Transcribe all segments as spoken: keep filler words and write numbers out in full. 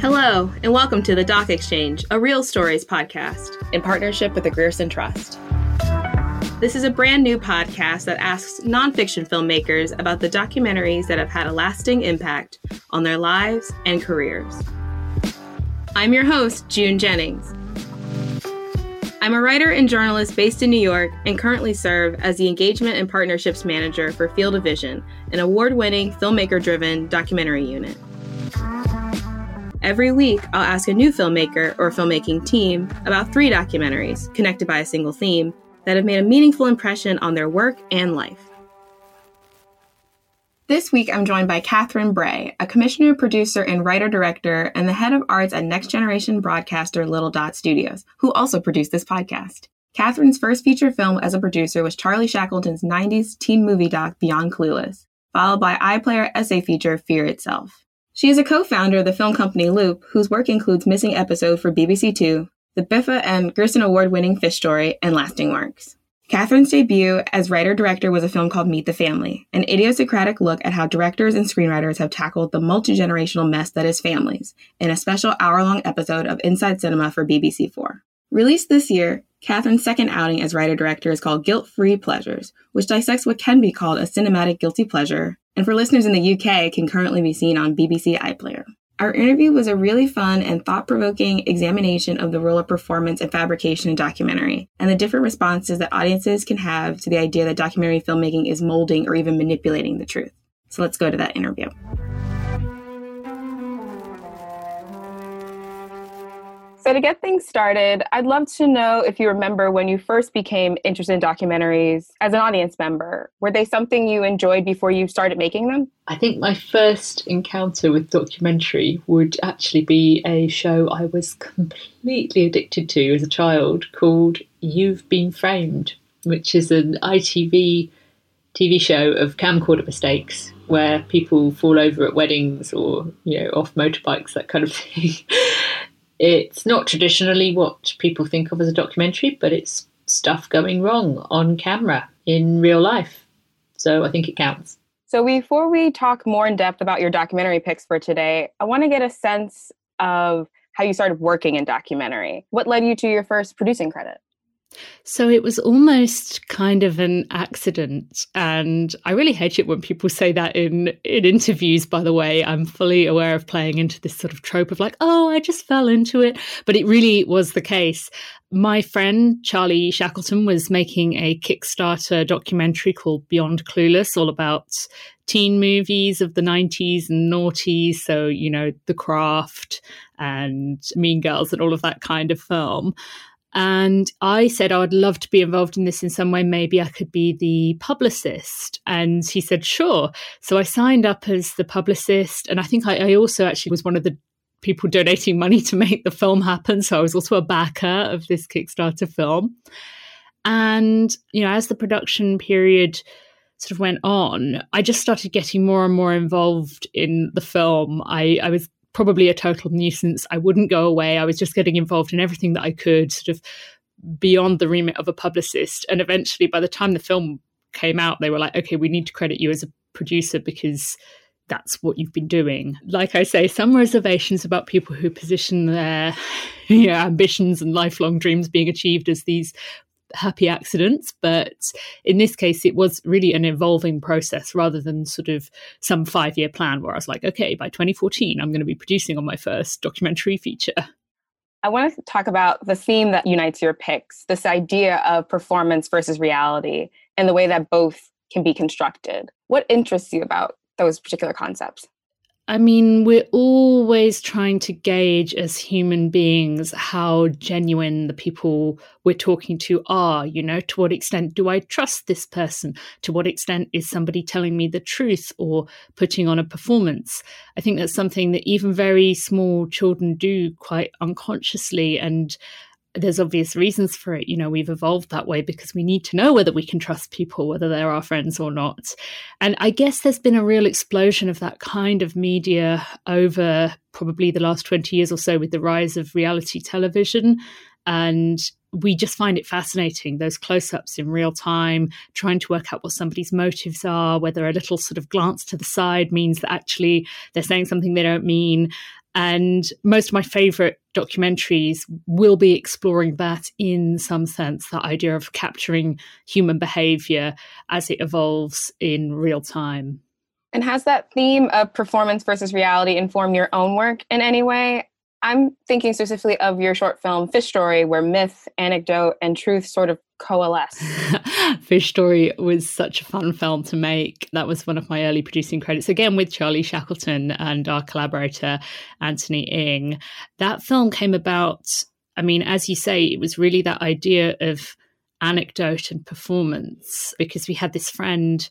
Hello, and welcome to The Doc Exchange, a Real Stories podcast, in partnership with the Grierson Trust. This is a brand new podcast that asks nonfiction filmmakers about the documentaries that have had a lasting impact on their lives and careers. I'm your host, June Jennings. I'm a writer and journalist based in New York and currently serve as the Engagement and Partnerships Manager for Field of Vision, an award-winning, filmmaker-driven documentary unit. Every week, I'll ask a new filmmaker or filmmaking team about three documentaries, connected by a single theme, that have made a meaningful impression on their work and life. This week, I'm joined by Catherine Bray, a commissioner, producer, and writer-director, and the head of arts at Next Generation broadcaster Little Dot Studios, who also produced this podcast. Catherine's first feature film as a producer was Charlie Shackleton's nineties teen movie doc Beyond Clueless, followed by iPlayer essay feature Fear Itself. She is a co-founder of the film company Loop, whose work includes Missing Episode for B B C Two, the BIFA and Grierson Award-winning Fish Story, and Lasting Marks. Catherine's debut as writer-director was a film called Meet the Family, an idiosyncratic look at how directors and screenwriters have tackled the multi-generational mess that is families, in a special hour-long episode of Inside Cinema for B B C Four. Released this year, Catherine's second outing as writer-director is called Guilt-Free Pleasures, which dissects what can be called a cinematic guilty pleasure, and for listeners in the U K, can currently be seen on B B C iPlayer. Our interview was a really fun and thought-provoking examination of the role of performance and fabrication in documentary, and the different responses that audiences can have to the idea that documentary filmmaking is molding or even manipulating the truth. So let's go to that interview. So to get things started, I'd love to know if you remember when you first became interested in documentaries as an audience member. Were they something you enjoyed before you started making them? I think my first encounter with documentary would actually be a show I was completely addicted to as a child called You've Been Framed, which is an I T V T V show of camcorder mistakes where people fall over at weddings or, you know, off motorbikes, that kind of thing. It's not traditionally what people think of as a documentary, but it's stuff going wrong on camera in real life. So I think it counts. So before we talk more in depth about your documentary picks for today, I want to get a sense of how you started working in documentary. What led you to your first producing credit? So it was almost kind of an accident. And I really hate it when people say that in, in interviews, by the way. I'm fully aware of playing into this sort of trope of like, oh, I just fell into it. But it really was the case. My friend Charlie Shackleton was making a Kickstarter documentary called Beyond Clueless, all about teen movies of the nineties and noughties. So, you know, The Craft and Mean Girls and all of that kind of film. And I said, I would love to be involved in this in some way. Maybe I could be the publicist. And he said, sure. So I signed up as the publicist. And I think I, I also actually was one of the people donating money to make the film happen. So I was also a backer of this Kickstarter film. And, you know, as the production period sort of went on, I just started getting more and more involved in the film. I, I was probably a total nuisance. I wouldn't go away. I was just getting involved in everything that I could, sort of beyond the remit of a publicist. And eventually, by the time the film came out, they were like, okay, we need to credit you as a producer because that's what you've been doing. Like I say, some reservations about people who position their, you know, ambitions and lifelong dreams being achieved as these happy accidents. But in this case, it was really an evolving process rather than sort of some five-year plan where I was like, okay, by twenty fourteen, I'm going to be producing on my first documentary feature. I want to talk about the theme that unites your picks, this idea of performance versus reality and the way that both can be constructed. What interests you about those particular concepts? I mean, we're always trying to gauge as human beings how genuine the people we're talking to are. You know, to what extent do I trust this person? To what extent is somebody telling me the truth or putting on a performance? I think that's something that even very small children do quite unconsciously, and there's obvious reasons for it. You know, we've evolved that way because we need to know whether we can trust people, whether they're our friends or not. And I guess there's been a real explosion of that kind of media over probably the last twenty years or so with the rise of reality television. And we just find it fascinating, those close-ups in real time, trying to work out what somebody's motives are, whether a little sort of glance to the side means that actually they're saying something they don't mean. And most of my favourite documentaries will be exploring that in some sense, that idea of capturing human behaviour as it evolves in real time. And has that theme of performance versus reality informed your own work in any way? I'm thinking specifically of your short film, Fish Story, where myth, anecdote, and truth sort of coalesce. Fish Story was such a fun film to make. That was one of my early producing credits, again with Charlie Shackleton and our collaborator Anthony Ing. That film came about, I mean, as you say, it was really that idea of anecdote and performance, because we had this friend,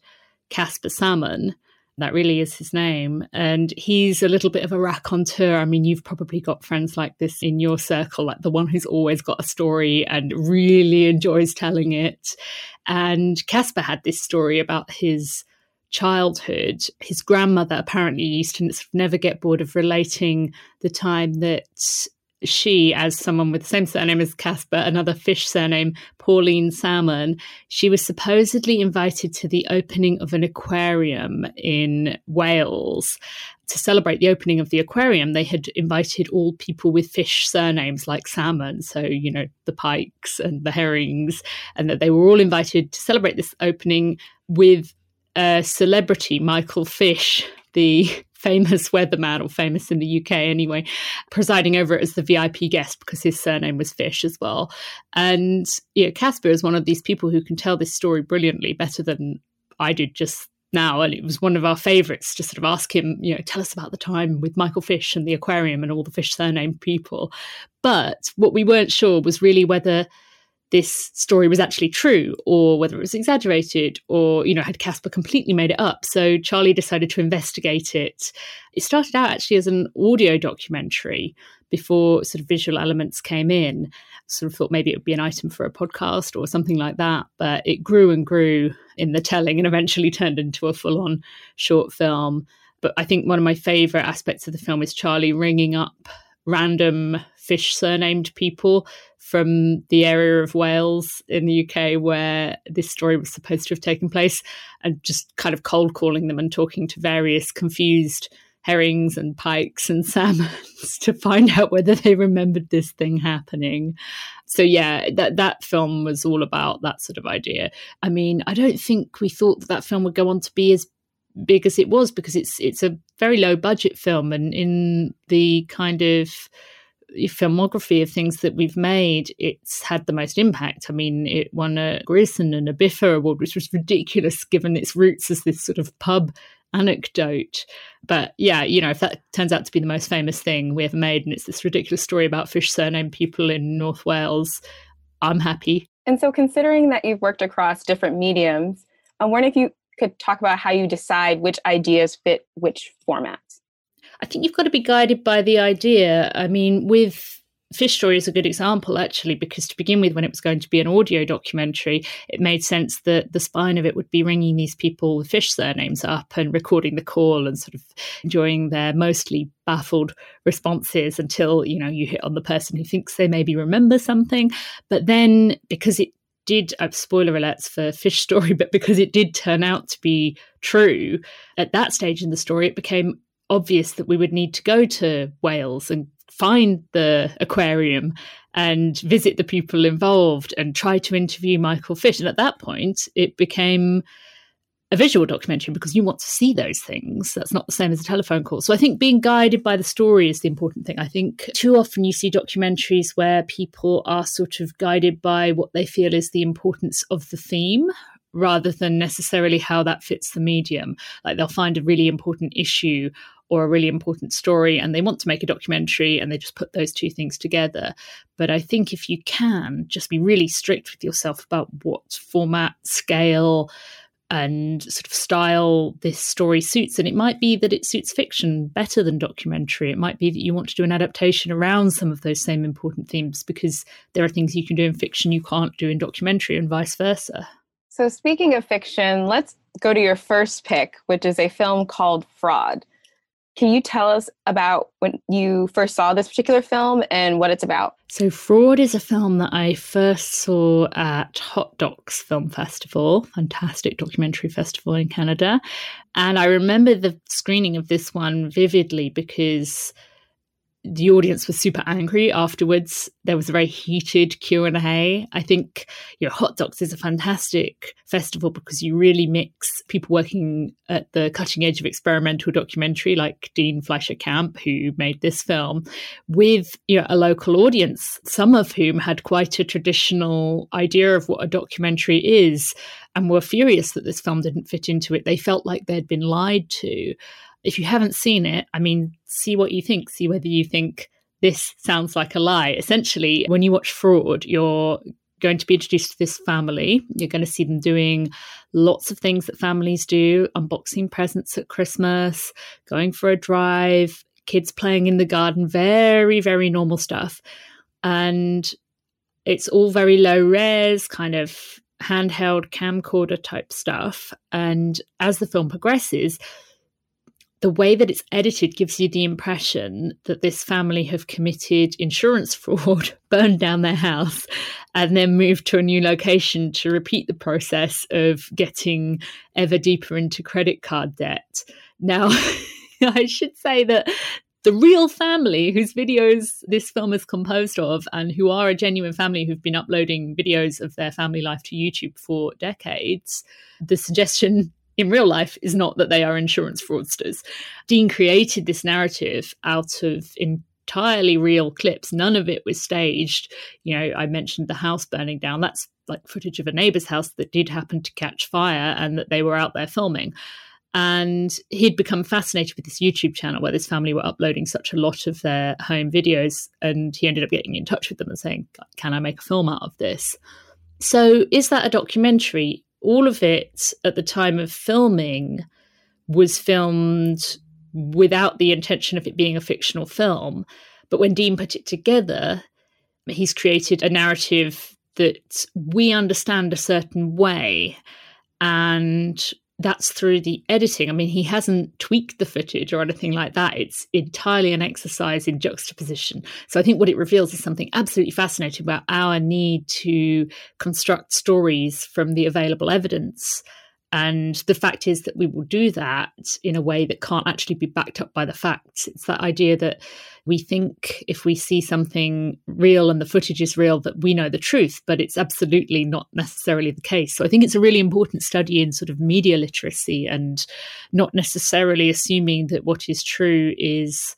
Caspar Salmon. That really is his name. And he's a little bit of a raconteur. I mean, you've probably got friends like this in your circle, like the one who's always got a story and really enjoys telling it. And Caspar had this story about his childhood. His grandmother apparently used to never get bored of relating the time that she, as someone with the same surname as Caspar, another fish surname, Pauline Salmon, she was supposedly invited to the opening of an aquarium in Wales. To celebrate the opening of the aquarium, they had invited all people with fish surnames like Salmon, so, you know, the pikes and the herrings, and that they were all invited to celebrate this opening with a celebrity, Michael Fish, the famous weatherman, or famous in the U K anyway, presiding over it as the V I P guest because his surname was Fish as well. And, you know, Caspar is one of these people who can tell this story brilliantly, better than I did just now. And it was one of our favourites to sort of ask him, you know, tell us about the time with Michael Fish and the aquarium and all the fish surname people. But what we weren't sure was really whether this story was actually true or whether it was exaggerated or, you know, had Caspar completely made it up. So Charlie decided to investigate it. It started out actually as an audio documentary before sort of visual elements came in. Sort of thought maybe it would be an item for a podcast or something like that. But it grew and grew in the telling and eventually turned into a full-on short film. But I think one of my favourite aspects of the film is Charlie ringing up random fish surnamed people from the area of Wales in the U K where this story was supposed to have taken place, and just kind of cold calling them and talking to various confused herrings and pikes and salmons to find out whether they remembered this thing happening. So yeah, that that film was all about that sort of idea. I mean, I don't think we thought that that film would go on to be as big as it was, because it's it's a very low budget film, and in the kind of filmography of things that we've made, it's had the most impact. I mean, it won a Grierson and a BIFA award, which was ridiculous given its roots as this sort of pub anecdote. But yeah, you know, if that turns out to be the most famous thing we ever made, and it's this ridiculous story about fish surname people in North Wales, I'm happy. And so, considering that you've worked across different mediums, I'm wondering if you could talk about how you decide which ideas fit which formats. I think you've got to be guided by the idea. I mean, with Fish Story is a good example, actually, because to begin with, when it was going to be an audio documentary, it made sense that the spine of it would be ringing these people with fish surnames up and recording the call and sort of enjoying their mostly baffled responses until, you know, you hit on the person who thinks they maybe remember something. But then, because it did, uh, spoiler alerts for Fish Story, but because it did turn out to be true, at that stage in the story, it became obvious that we would need to go to Wales and find the aquarium and visit the people involved and try to interview Michael Fish. And at that point, it became a visual documentary because you want to see those things. That's not the same as a telephone call. So I think being guided by the story is the important thing. I think too often you see documentaries where people are sort of guided by what they feel is the importance of the theme rather than necessarily how that fits the medium. Like they'll find a really important issue or a really important story and they want to make a documentary and they just put those two things together. But I think if you can, just be really strict with yourself about what format, scale, and sort of style this story suits. And it might be that it suits fiction better than documentary. It might be that you want to do an adaptation around some of those same important themes because there are things you can do in fiction you can't do in documentary and vice versa. So speaking of fiction, let's go to your first pick, which is a film called Fraud. Can you tell us about when you first saw this particular film and what it's about? So Fraud is a film that I first saw at Hot Docs Film Festival, fantastic documentary festival in Canada. And I remember the screening of this one vividly because the audience was super angry afterwards. There was a very heated Q and A. I think, you know, Hot Docs is a fantastic festival because you really mix people working at the cutting edge of experimental documentary, like Dean Fleischer-Camp, who made this film, with, you know, a local audience, some of whom had quite a traditional idea of what a documentary is and were furious that this film didn't fit into it. They felt like they'd been lied to. If you haven't seen it, I mean, see what you think, see whether you think this sounds like a lie. Essentially, when you watch Fraud, you're going to be introduced to this family. You're going to see them doing lots of things that families do, unboxing presents at Christmas, going for a drive, kids playing in the garden, very, very normal stuff. And it's all very low res, kind of handheld camcorder type stuff. And as the film progresses, the way that it's edited gives you the impression that this family have committed insurance fraud, burned down their house, and then moved to a new location to repeat the process of getting ever deeper into credit card debt. Now, I should say that the real family whose videos this film is composed of and who are a genuine family who've been uploading videos of their family life to YouTube for decades, the suggestion in real life is not that they are insurance fraudsters. Dean created this narrative out of entirely real clips. None of it was staged. You know, I mentioned the house burning down. That's like footage of a neighbor's house that did happen to catch fire and that they were out there filming. And he'd become fascinated with this YouTube channel where this family were uploading such a lot of their home videos. And he ended up getting in touch with them and saying, can I make a film out of this? So is that a documentary? All of it at the time of filming was filmed without the intention of it being a fictional film. But when Dean put it together, he's created a narrative that we understand a certain way. And that's through the editing. I mean, he hasn't tweaked the footage or anything like that. It's entirely an exercise in juxtaposition. So I think what it reveals is something absolutely fascinating about our need to construct stories from the available evidence. And the fact is that we will do that in a way that can't actually be backed up by the facts. It's that idea that we think if we see something real and the footage is real, that we know the truth, but it's absolutely not necessarily the case. So I think it's a really important study in sort of media literacy and not necessarily assuming that what is true is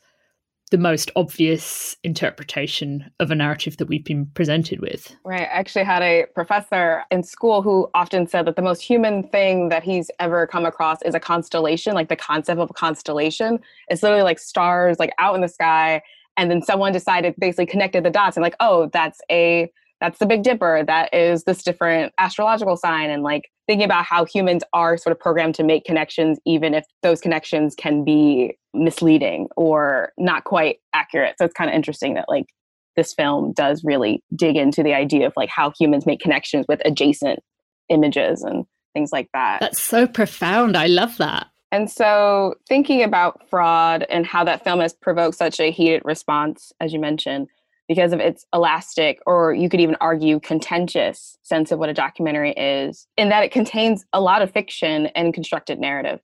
the most obvious interpretation of a narrative that we've been presented with. Right. I actually had a professor in school who often said that the most human thing that he's ever come across is a constellation, like the concept of a constellation. It's literally like stars, like out in the sky. And then someone decided, basically connected the dots and like, oh, that's a, that's the Big Dipper. That is this different astrological sign. And like thinking about how humans are sort of programmed to make connections, even if those connections can be misleading or not quite accurate. So it's kind of interesting that like this film does really dig into the idea of like how humans make connections with adjacent images and things like that. That's so profound. I love that. And so thinking about Fraud and how that film has provoked such a heated response, as you mentioned, because of its elastic, or you could even argue contentious, sense of what a documentary is, in that it contains a lot of fiction and constructed narrative.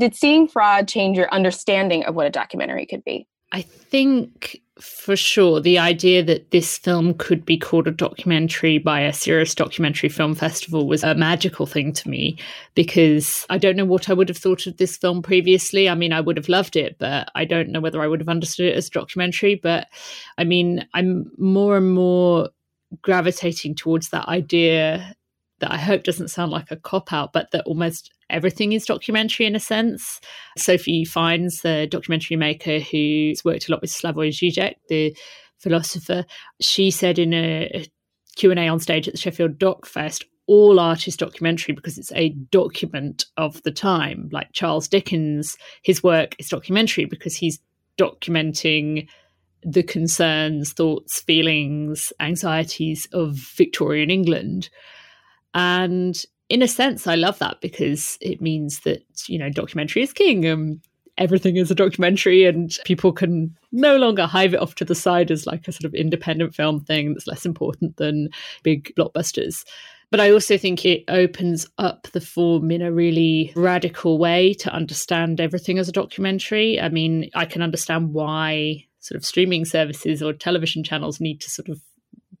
Did seeing Fraud change your understanding of what a documentary could be? I think for sure the idea that this film could be called a documentary by a serious documentary film festival was a magical thing to me, because I don't know what I would have thought of this film previously. I mean, I would have loved it, but I don't know whether I would have understood it as a documentary. But I mean, I'm more and more gravitating towards that idea that I hope doesn't sound like a cop-out, but that almost everything is documentary in a sense. Sophie Fiennes, the documentary maker who's worked a lot with Slavoj Žižek, the philosopher, she said in a Q and A on stage at the Sheffield Doc Fest, all art is documentary because it's a document of the time. Like Charles Dickens, his work is documentary because he's documenting the concerns, thoughts, feelings, anxieties of Victorian England. And in a sense, I love that because it means that, you know, documentary is king and everything is a documentary, and people can no longer hive it off to the side as like a sort of independent film thing that's less important than big blockbusters. But I also think it opens up the form in a really radical way to understand everything as a documentary. I mean, I can understand why sort of streaming services or television channels need to sort of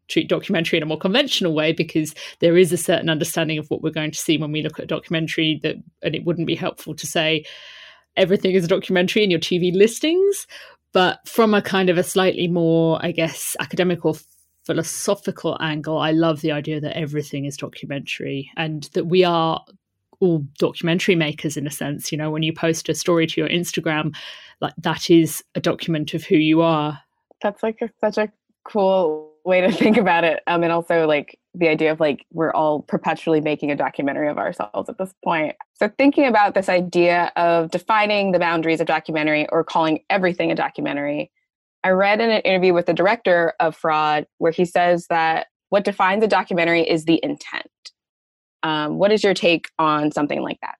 treat documentary in a more conventional way, because there is a certain understanding of what we're going to see when we look at a documentary, that, and it wouldn't be helpful to say everything is a documentary in your T V listings. But from a kind of a slightly more, I guess, academic or philosophical angle, I love the idea that everything is documentary and that we are all documentary makers in a sense. You know, when you post a story to your Instagram, like that is a document of who you are. That's like a, such a cool way to think about it. Um, and also like the idea of like, we're all perpetually making a documentary of ourselves at this point. So thinking about this idea of defining the boundaries of documentary or calling everything a documentary, I read in an interview with the director of Fraud where he says that what defines a documentary is the intent. Um, what is your take on something like that?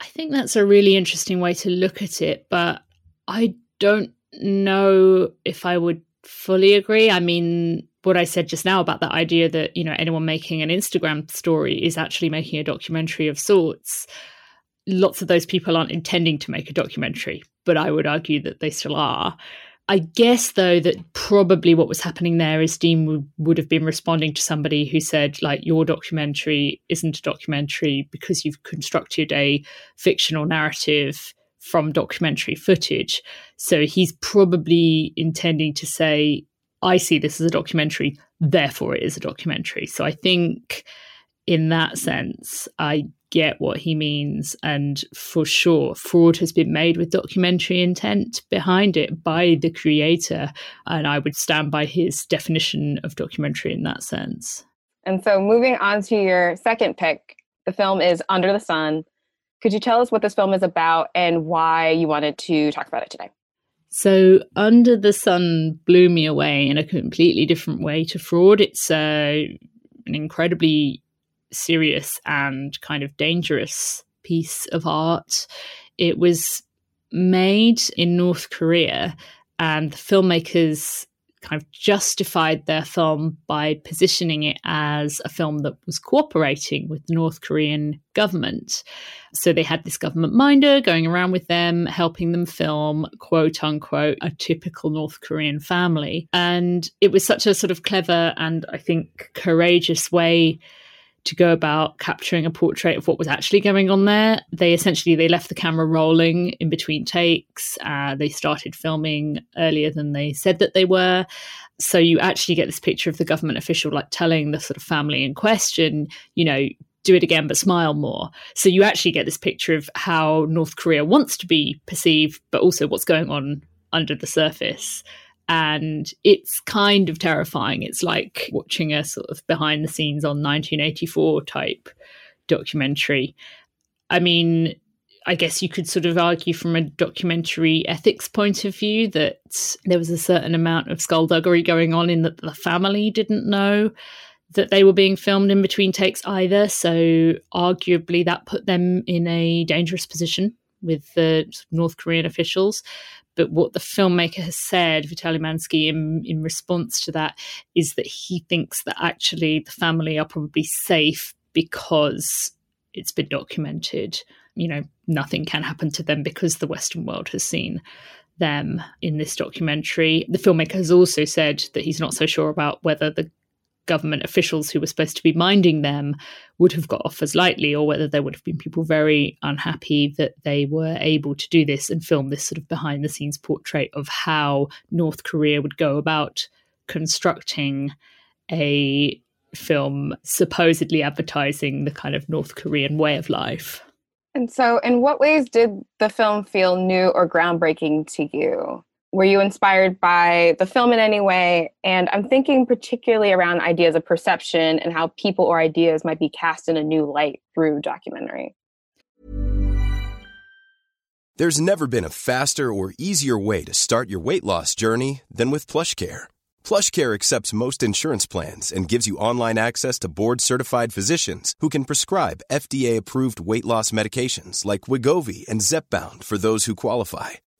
I think that's a really interesting way to look at it, but I don't know if I would fully agree. I mean, what I said just now about that idea that, you know, anyone making an Instagram story is actually making a documentary of sorts. Lots of those people aren't intending to make a documentary, but I would argue that they still are. I guess, though, that probably what was happening there is Dean w- would have been responding to somebody who said, like, your documentary isn't a documentary because you've constructed a fictional narrative from documentary footage. So he's probably intending to say, I see this as a documentary, therefore it is a documentary. So I think in that sense, I get what he means, and for sure Fraud has been made with documentary intent behind it by the creator, and I would stand by his definition of documentary in that sense. And so moving on to your second pick, the film is Under the Sun. Could you tell us what this film is about and why you wanted to talk about it today? So Under the Sun blew me away in a completely different way to Fraud. It's uh, an incredibly serious and kind of dangerous piece of art. It was made in North Korea, and the filmmakers kind of justified their film by positioning it as a film that was cooperating with the North Korean government. So they had this government minder going around with them, helping them film, quote unquote, a typical North Korean family. And it was such a sort of clever and I think courageous way to go about capturing a portrait of what was actually going on there. They essentially, they left the camera rolling in between takes. Uh, they started filming earlier than they said that they were. So you actually get this picture of the government official like telling the sort of family in question, you know, do it again, but smile more. So you actually get this picture of how North Korea wants to be perceived, but also what's going on under the surface. And it's kind of terrifying. It's like watching a sort of behind the scenes on nineteen eighty-four type documentary. I mean, I guess you could sort of argue from a documentary ethics point of view that there was a certain amount of skullduggery going on in that the family didn't know that they were being filmed in between takes either. So arguably that put them in a dangerous position with the North Korean officials. But what the filmmaker has said, Vitaly Mansky, in, in response to that, is that he thinks that actually the family are probably safe because it's been documented. You know, nothing can happen to them because the Western world has seen them in this documentary. The filmmaker has also said that he's not so sure about whether the government officials who were supposed to be minding them would have got off as lightly, or whether there would have been people very unhappy that they were able to do this and film this sort of behind the scenes portrait of how North Korea would go about constructing a film supposedly advertising the kind of North Korean way of life. And so in what ways did the film feel new or groundbreaking to you? Were you inspired by the film in any way? And I'm thinking particularly around ideas of perception and how people or ideas might be cast in a new light through documentary. There's never been a faster or easier way to start your weight loss journey than with PlushCare. PlushCare accepts most insurance plans and gives you online access to board-certified physicians who can prescribe F D A-approved weight loss medications like Wegovy and Zepbound for those who qualify.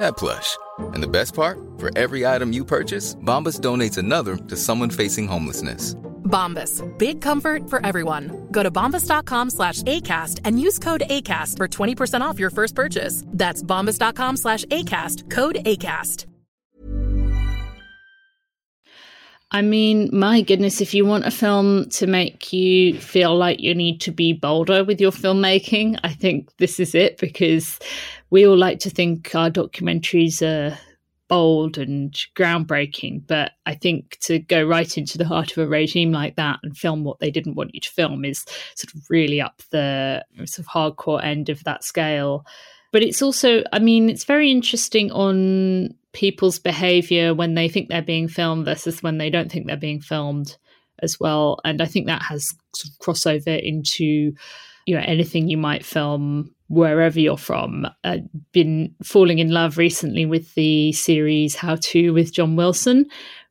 that plush. And the best part? For every item you purchase, Bombas donates another to someone facing homelessness. Bombas. Big comfort for everyone. Go to bombas.com slash ACAST and use code ACAST for twenty percent off your first purchase. That's bombas.com slash ACAST. Code ACAST. I mean, my goodness, if you want a film to make you feel like you need to be bolder with your filmmaking, I think this is it, because we all like to think our documentaries are bold and groundbreaking. But I think to go right into the heart of a regime like that and film what they didn't want you to film is sort of really up the sort of hardcore end of that scale. But it's also, I mean, it's very interesting on people's behavior when they think they're being filmed versus when they don't think they're being filmed as well. And I think that has sort of crossover into, you know, anything you might film wherever you're from. I've been falling in love recently with the series How To with John Wilson,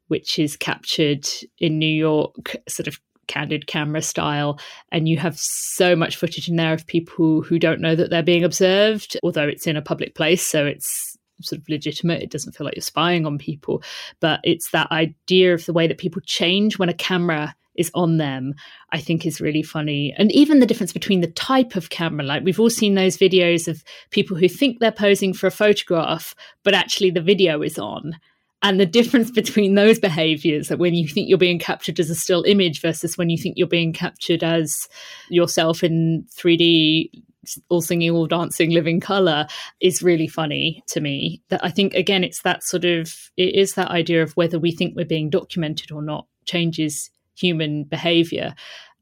which is captured in New York, sort of candid camera style, and you have so much footage in there of people who don't know that they're being observed, although it's in a public place, so it's sort of legitimate. It doesn't feel like you're spying on people, but it's that idea of the way that people change when a camera is on them, I think, is really funny. And even the difference between the type of camera, like we've all seen those videos of people who think they're posing for a photograph, but actually the video is on. And the difference between those behaviors, that when you think you're being captured as a still image versus when you think you're being captured as yourself in three D, all singing, all dancing, living color, is really funny to me. That I think, again, it's that sort of, it is that idea of whether we think we're being documented or not changes human behavior.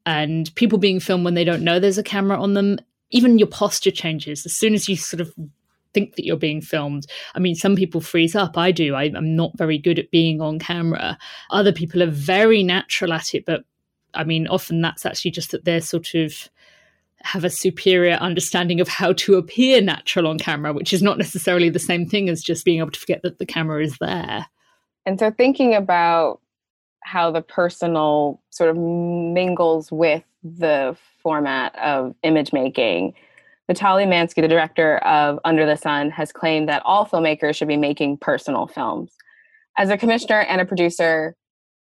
And people being filmed when they don't know there's a camera on them, even your posture changes. As soon as you sort of think that you're being filmed, I mean, some people freeze up. I do. I, I'm not very good at being on camera. Other people are very natural at it. But I mean, often that's actually just that they're sort of have a superior understanding of how to appear natural on camera, which is not necessarily the same thing as just being able to forget that the camera is there. And so thinking about how the personal sort of mingles with the format of image making, Vitaly Mansky, the director of Under the Sun, has claimed that all filmmakers should be making personal films. As a commissioner and a producer,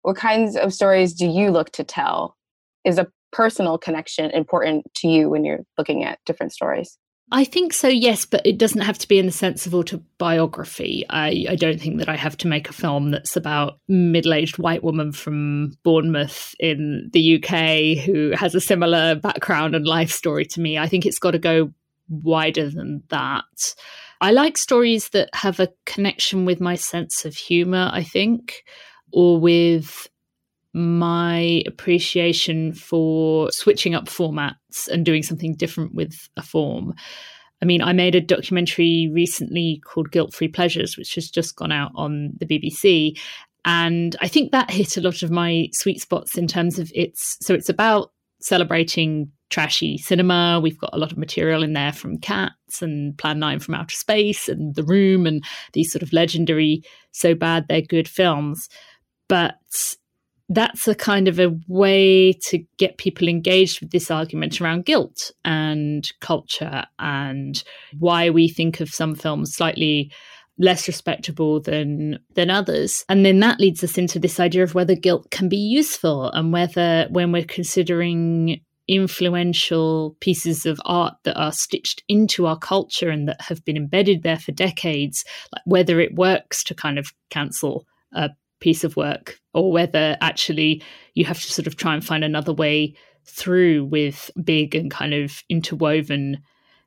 what kinds of stories do you look to tell? Is a personal connection important to you when you're looking at different stories? I think so, yes, but it doesn't have to be in the sense of autobiography. I, I don't think that I have to make a film that's about middle-aged white woman from Bournemouth in the U K who has a similar background and life story to me. I think it's got to go wider than that. I like stories that have a connection with my sense of humor, I think, or with my appreciation for switching up formats and doing something different with a form. I mean, I made a documentary recently called Guilt-Free Pleasures, which has just gone out on the B B C. And I think that hit a lot of my sweet spots in terms of its, so it's about celebrating trashy cinema. We've got a lot of material in there from Cats and Plan nine from Outer Space and The Room and these sort of legendary, so bad they're good films. But that's a kind of a way to get people engaged with this argument around guilt and culture and why we think of some films slightly less respectable than than others. And then that leads us into this idea of whether guilt can be useful and whether when we're considering influential pieces of art that are stitched into our culture and that have been embedded there for decades, like whether it works to kind of cancel a piece of work or whether actually you have to sort of try and find another way through with big and kind of interwoven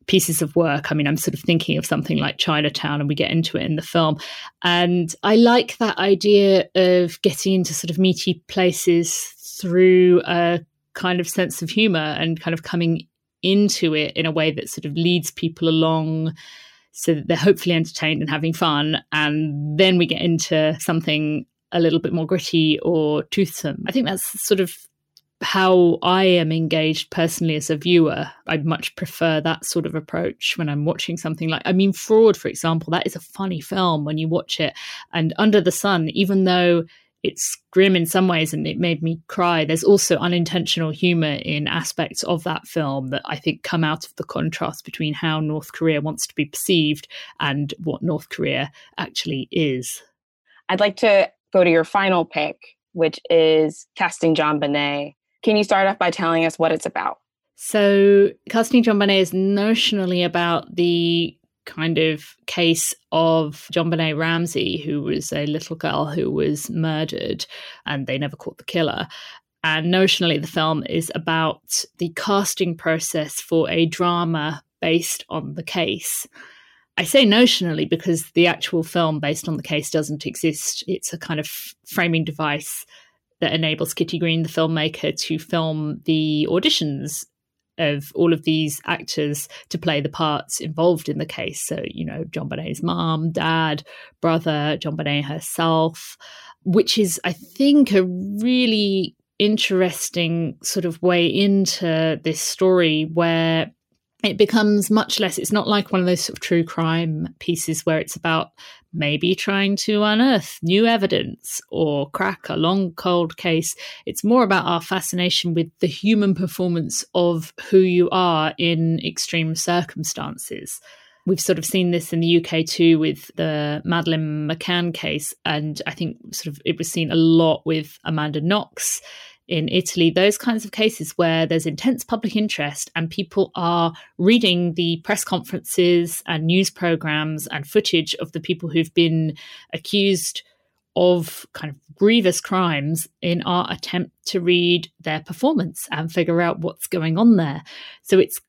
pieces of work. I mean, I'm sort of thinking of something like Chinatown, and we get into it in the film. And I like that idea of getting into sort of meaty places through a kind of sense of humor and kind of coming into it in a way that sort of leads people along so that they're hopefully entertained and having fun. And then we get into something a little bit more gritty or toothsome. I think that's sort of how I am engaged personally as a viewer. I'd much prefer that sort of approach when I'm watching something like, I mean, Fraud, for example, that is a funny film when you watch it. And Under the Sun, even though it's grim in some ways and it made me cry, there's also unintentional humor in aspects of that film that I think come out of the contrast between how North Korea wants to be perceived and what North Korea actually is. I'd like to go to your final pick, which is Casting JonBenet. Can you start off by telling us what it's about? So Casting JonBenet is notionally about the kind of case of JonBenet Ramsey, who was a little girl who was murdered and they never caught the killer. And notionally, the film is about the casting process for a drama based on the case. I say notionally because the actual film based on the case doesn't exist. It's a kind of framing device that enables Kitty Green, the filmmaker, to film the auditions of all of these actors to play the parts involved in the case. So, you know, JonBenet's mom, dad, brother, JonBenet herself, which is, I think, a really interesting sort of way into this story where it becomes much less, it's not like one of those sort of true crime pieces where it's about maybe trying to unearth new evidence or crack a long cold case. It's more about our fascination with the human performance of who you are in extreme circumstances. We've sort of seen this in the U K too with the Madeleine McCann case, and I think sort of it was seen a lot with Amanda Knox in Italy, those kinds of cases where there's intense public interest and people are reading the press conferences and news programs and footage of the people who've been accused of kind of grievous crimes in our attempt to read their performance and figure out what's going on there. So it's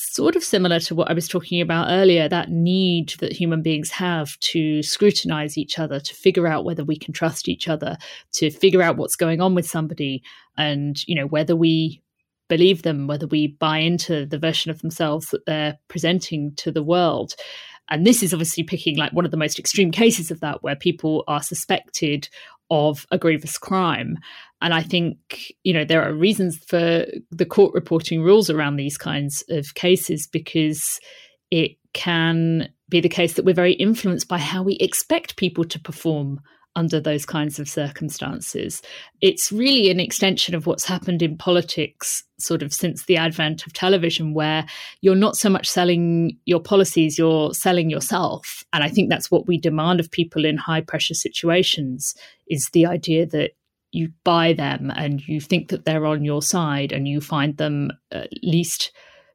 sort of similar to what I was talking about earlier, that need that human beings have to scrutinize each other, to figure out whether we can trust each other, to figure out what's going on with somebody and, you know, whether we believe them, whether we buy into the version of themselves that they're presenting to the world. And this is obviously picking like one of the most extreme cases of that, where people are suspected of a grievous crime. And I think, you know, there are reasons for the court reporting rules around these kinds of cases, because it can be the case that we're very influenced by how we expect people to perform under those kinds of circumstances. It's really an extension of what's happened in politics sort of since the advent of television, where you're not so much selling your policies, you're selling yourself. And I think that's what we demand of people in high pressure situations, is the idea that you buy them and you think that they're on your side and you find them at least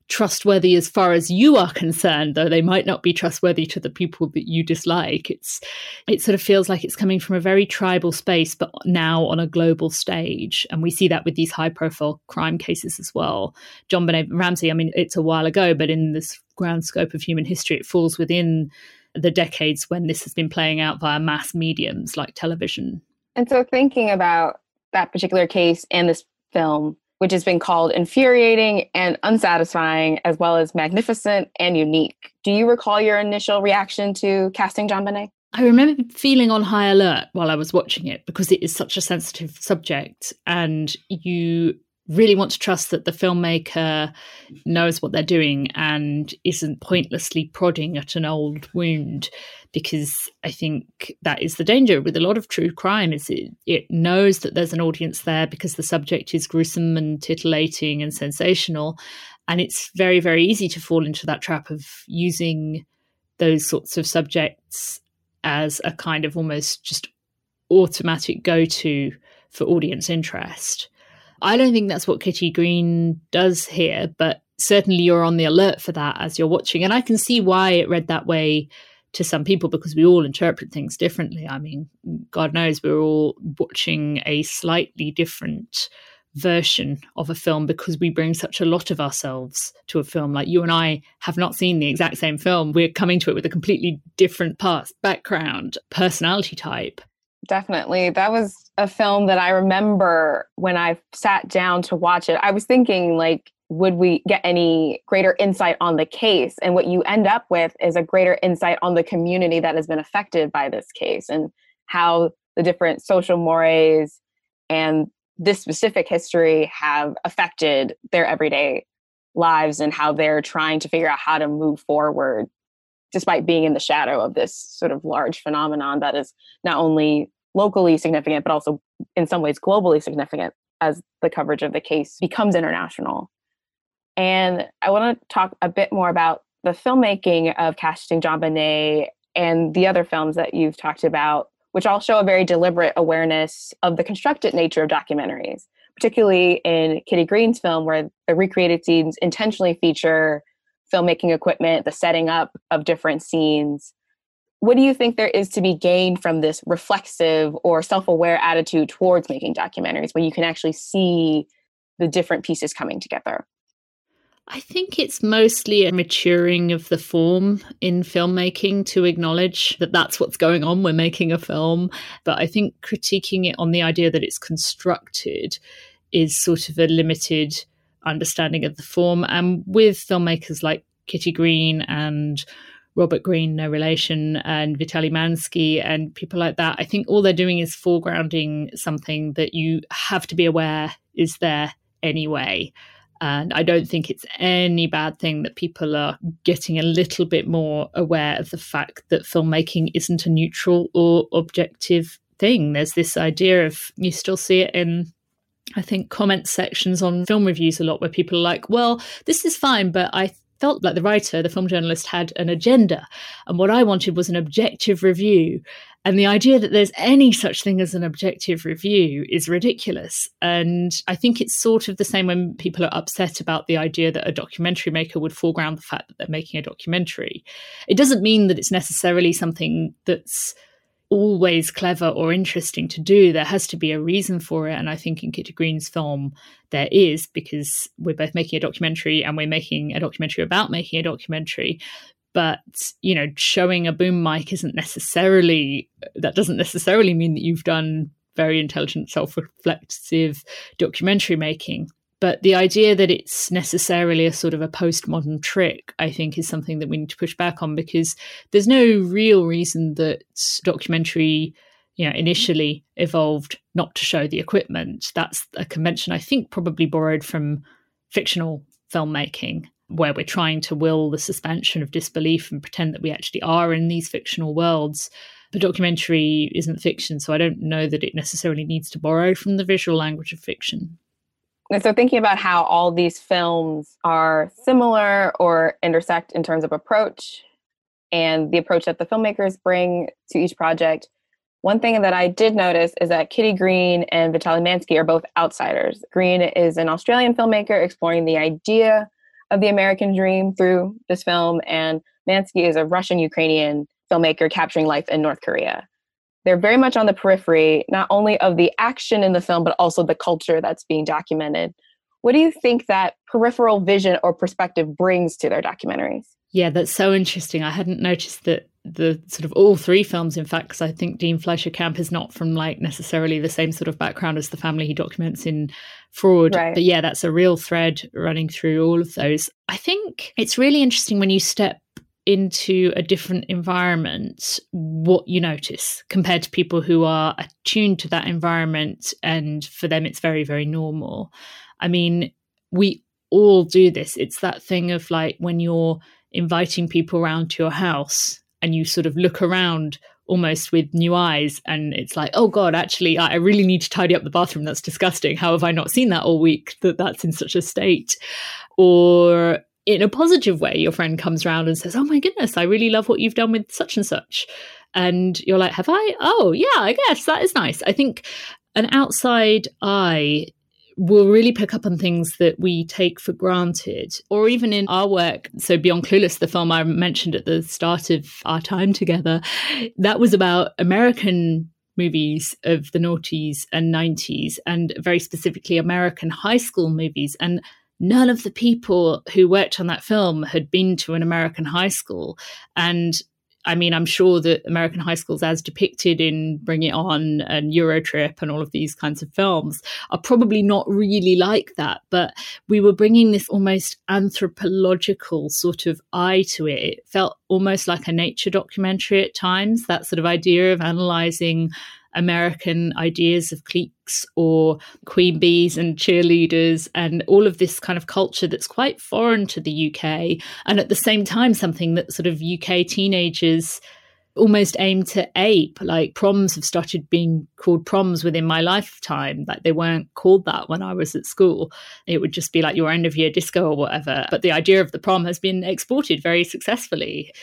trustworthy as far as you are concerned, though they might not be trustworthy to the people that you dislike. It's it sort of feels like it's coming from a very tribal space, but now on a global stage. And we see that with these high profile crime cases as well. JonBenet Ramsey, I mean, it's a while ago, but in this grand scope of human history. It falls within the decades when this has been playing out via mass mediums like television. And so thinking about that particular case and this film, which has been called infuriating and unsatisfying, as well as magnificent and unique. Do you recall your initial reaction to Casting JonBenet? I remember feeling on high alert while I was watching it because it is such a sensitive subject, and you really want to trust that the filmmaker knows what they're doing and isn't pointlessly prodding at an old wound, because I think that is the danger with a lot of true crime. Is it, it knows that there's an audience there because the subject is gruesome and titillating and sensational, and it's very, very easy to fall into that trap of using those sorts of subjects as a kind of almost just automatic go-to for audience interest. I don't think that's what Kitty Green does here, but certainly you're on the alert for that as you're watching. And I can see why it read that way to some people, because we all interpret things differently. I mean, God knows we're all watching a slightly different version of a film because we bring such a lot of ourselves to a film. Like, you and I have not seen the exact same film. We're coming to it with a completely different past, background, personality type. Definitely. That was a film that I remember when I sat down to watch it, I was thinking, like, would we get any greater insight on the case? And what you end up with is a greater insight on the community that has been affected by this case and how the different social mores and this specific history have affected their everyday lives and how they're trying to figure out how to move forward despite being in the shadow of this sort of large phenomenon that is not only locally significant, but also in some ways globally significant as the coverage of the case becomes international. And I want to talk a bit more about the filmmaking of Casting JonBenet and the other films that you've talked about, which all show a very deliberate awareness of the constructed nature of documentaries, particularly in Kitty Green's film, where the recreated scenes intentionally feature filmmaking equipment, the setting up of different scenes. What do you think there is to be gained from this reflexive or self-aware attitude towards making documentaries, where you can actually see the different pieces coming together? I think it's mostly a maturing of the form in filmmaking to acknowledge that that's what's going on. We're making a film. But I think critiquing it on the idea that it's constructed is sort of a limited understanding of the form. And with filmmakers like Kitty Green and Robert Greene, no relation, and Vitaly Mansky and people like that, I think all they're doing is foregrounding something that you have to be aware is there anyway. And I don't think it's any bad thing that people are getting a little bit more aware of the fact that filmmaking isn't a neutral or objective thing. There's this idea of, you still see it in, I think, comment sections on film reviews a lot, where people are like, well, this is fine, but I felt like the writer, the film journalist, had an agenda, and what I wanted was an objective review. And the idea that there's any such thing as an objective review is ridiculous. And I think it's sort of the same when people are upset about the idea that a documentary maker would foreground the fact that they're making a documentary. It doesn't mean that it's necessarily something that's always clever or interesting to do. There has to be a reason for it, and I think in Kitty Green's film there is, because we're both making a documentary and we're making a documentary about making a documentary. But, you know, showing a boom mic isn't necessarily, that doesn't necessarily mean that you've done very intelligent, self-reflective documentary making. But the idea that it's necessarily a sort of a postmodern trick, I think, is something that we need to push back on, because there's no real reason that documentary, you know, initially evolved not to show the equipment. That's a convention I think probably borrowed from fictional filmmaking, where we're trying to will the suspension of disbelief and pretend that we actually are in these fictional worlds. But documentary isn't fiction, so I don't know that it necessarily needs to borrow from the visual language of fiction. And so thinking about how all these films are similar or intersect in terms of approach and the approach that the filmmakers bring to each project, one thing that I did notice is that Kitty Green and Vitaly Mansky are both outsiders. Green is an Australian filmmaker exploring the idea of the American dream through this film, and Mansky is a Russian-Ukrainian filmmaker capturing life in North Korea. They're very much on the periphery, not only of the action in the film, but also the culture that's being documented, What do you think that peripheral vision or perspective brings to their documentaries? Yeah, that's so interesting. I hadn't noticed that the sort of all three films, in fact, because I think Dean Fleischer Camp is not from like necessarily the same sort of background as the family he documents in Fraud. Right. But yeah, that's a real thread running through all of those. I think it's really interesting when you step into a different environment, what you notice compared to people who are attuned to that environment. And for them, it's very, very normal. I mean, we all do this. It's that thing of like when you're inviting people around to your house and you sort of look around almost with new eyes and it's like, oh God, actually, I really need to tidy up the bathroom. That's disgusting. How have I not seen that all week that that's in such a state? Or in a positive way, your friend comes around and says, oh my goodness, I really love what you've done with such and such. And you're like, have I? Oh yeah, I guess that is nice. I think an outside eye will really pick up on things that we take for granted, or even in our work. So Beyond Clueless, the film I mentioned at the start of our time together, that was about American movies of the noughties and nineties, and very specifically American high school movies. And none of the people who worked on that film had been to an American high school. And I mean, I'm sure that American high schools as depicted in Bring It On and Eurotrip and all of these kinds of films are probably not really like that. But we were bringing this almost anthropological sort of eye to it. It felt almost like a nature documentary at times, that sort of idea of analysing American ideas of cliques or queen bees and cheerleaders and all of this kind of culture that's quite foreign to the U K, and at the same time something that sort of U K teenagers almost aim to ape. Like proms have started being called proms within my lifetime. Like they weren't called that when I was at school. It would just be like your end of year disco or whatever, but the idea of the prom has been exported very successfully.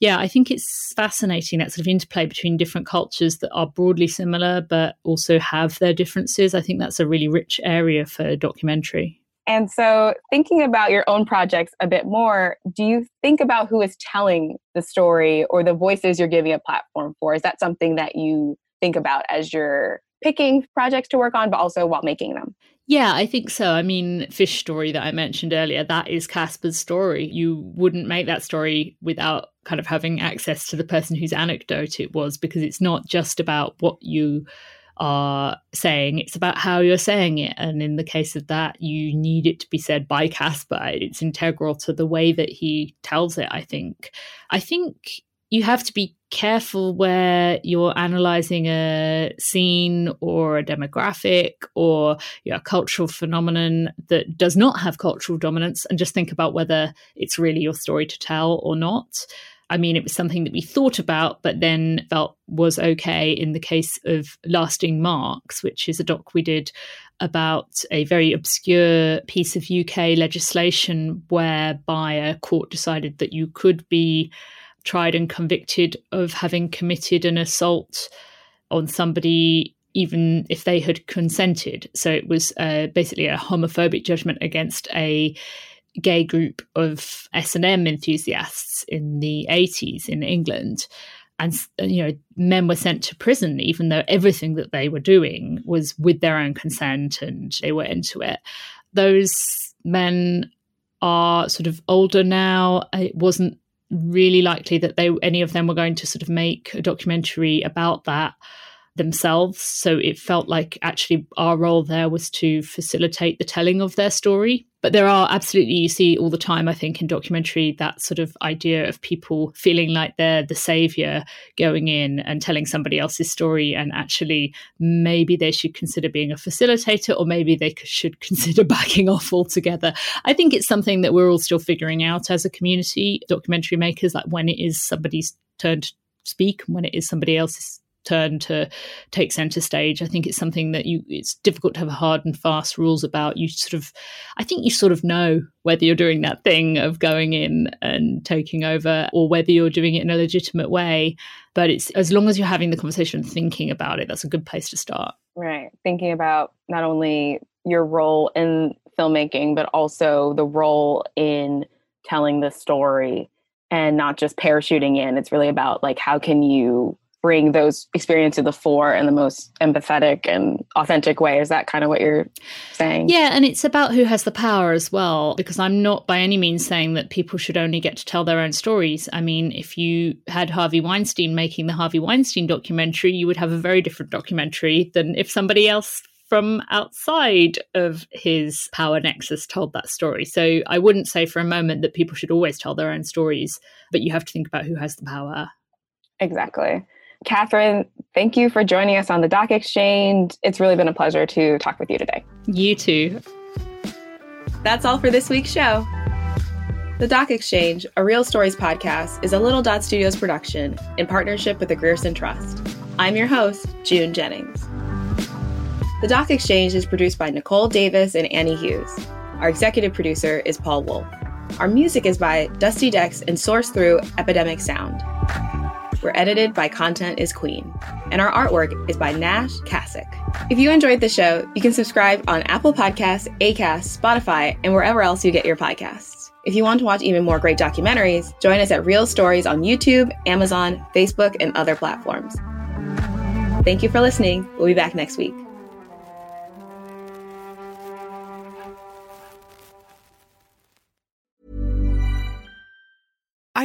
Yeah, I think it's fascinating, that sort of interplay between different cultures that are broadly similar but also have their differences. I think that's a really rich area for a documentary. And so thinking about your own projects a bit more, do you think about who is telling the story or the voices you're giving a platform for? Is that something that you think about as you're picking projects to work on, but also while making them? Yeah, I think so. I mean, Fish Story that I mentioned earlier, that is Caspar's story. You wouldn't make that story without kind of having access to the person whose anecdote it was, because it's not just about what you are saying, it's about how you're saying it. And in the case of that, you need it to be said by Caspar. It's integral to the way that he tells it, I think. I think you have to be careful where you're analysing a scene or a demographic or you know, a cultural phenomenon that does not have cultural dominance, and just think about whether it's really your story to tell or not. I mean, it was something that we thought about but then felt was okay in the case of Lasting Marks, which is a doc we did about a very obscure piece of U K legislation whereby a court decided that you could be tried and convicted of having committed an assault on somebody even if they had consented. So it was uh, basically a homophobic judgment against a gay group of S and M enthusiasts in the eighties in England. And, you know, men were sent to prison, even though everything that they were doing was with their own consent and they were into it. Those men are sort of older now. It wasn't really likely that they any of them were going to sort of make a documentary about that themselves. So it felt like actually our role there was to facilitate the telling of their story. But there are absolutely, you see all the time, I think, in documentary, that sort of idea of people feeling like they're the saviour going in and telling somebody else's story, and actually maybe they should consider being a facilitator, or maybe they should consider backing off altogether. I think it's something that we're all still figuring out as a community, documentary makers, like when it is somebody's turn to speak and when it is somebody else's turn to take center stage. I think it's something that you it's difficult to have hard and fast rules about. You sort of I think you sort of know whether you're doing that thing of going in and taking over or whether you're doing it in a legitimate way. But it's as long as you're having the conversation and thinking about it, that's a good place to start. Right. Thinking about not only your role in filmmaking, but also the role in telling the story and not just parachuting in. It's really about like how can you bring those experiences to the fore in the most empathetic and authentic way. Is that kind of what you're saying? Yeah, and it's about who has the power as well, because I'm not by any means saying that people should only get to tell their own stories. I mean, if you had Harvey Weinstein making the Harvey Weinstein documentary, you would have a very different documentary than if somebody else from outside of his power nexus told that story. So I wouldn't say for a moment that people should always tell their own stories, but you have to think about who has the power. Exactly. Catherine, thank you for joining us on The Doc Exchange. It's really been a pleasure to talk with you today. You too. That's all for this week's show. The Doc Exchange, a Real Stories podcast, is a Little Dot Studios production in partnership with the Grierson Trust. I'm your host, June Jennings. The Doc Exchange is produced by Nicole Davis and Annie Hughes. Our executive producer is Paul Wolf. Our music is by Dusty Dex and sourced through Epidemic Sound. We're edited by Content is Queen. And our artwork is by Nash Kasich. If you enjoyed the show, you can subscribe on Apple Podcasts, Acast, Spotify, and wherever else you get your podcasts. If you want to watch even more great documentaries, join us at Real Stories on YouTube, Amazon, Facebook, and other platforms. Thank you for listening. We'll be back next week. Are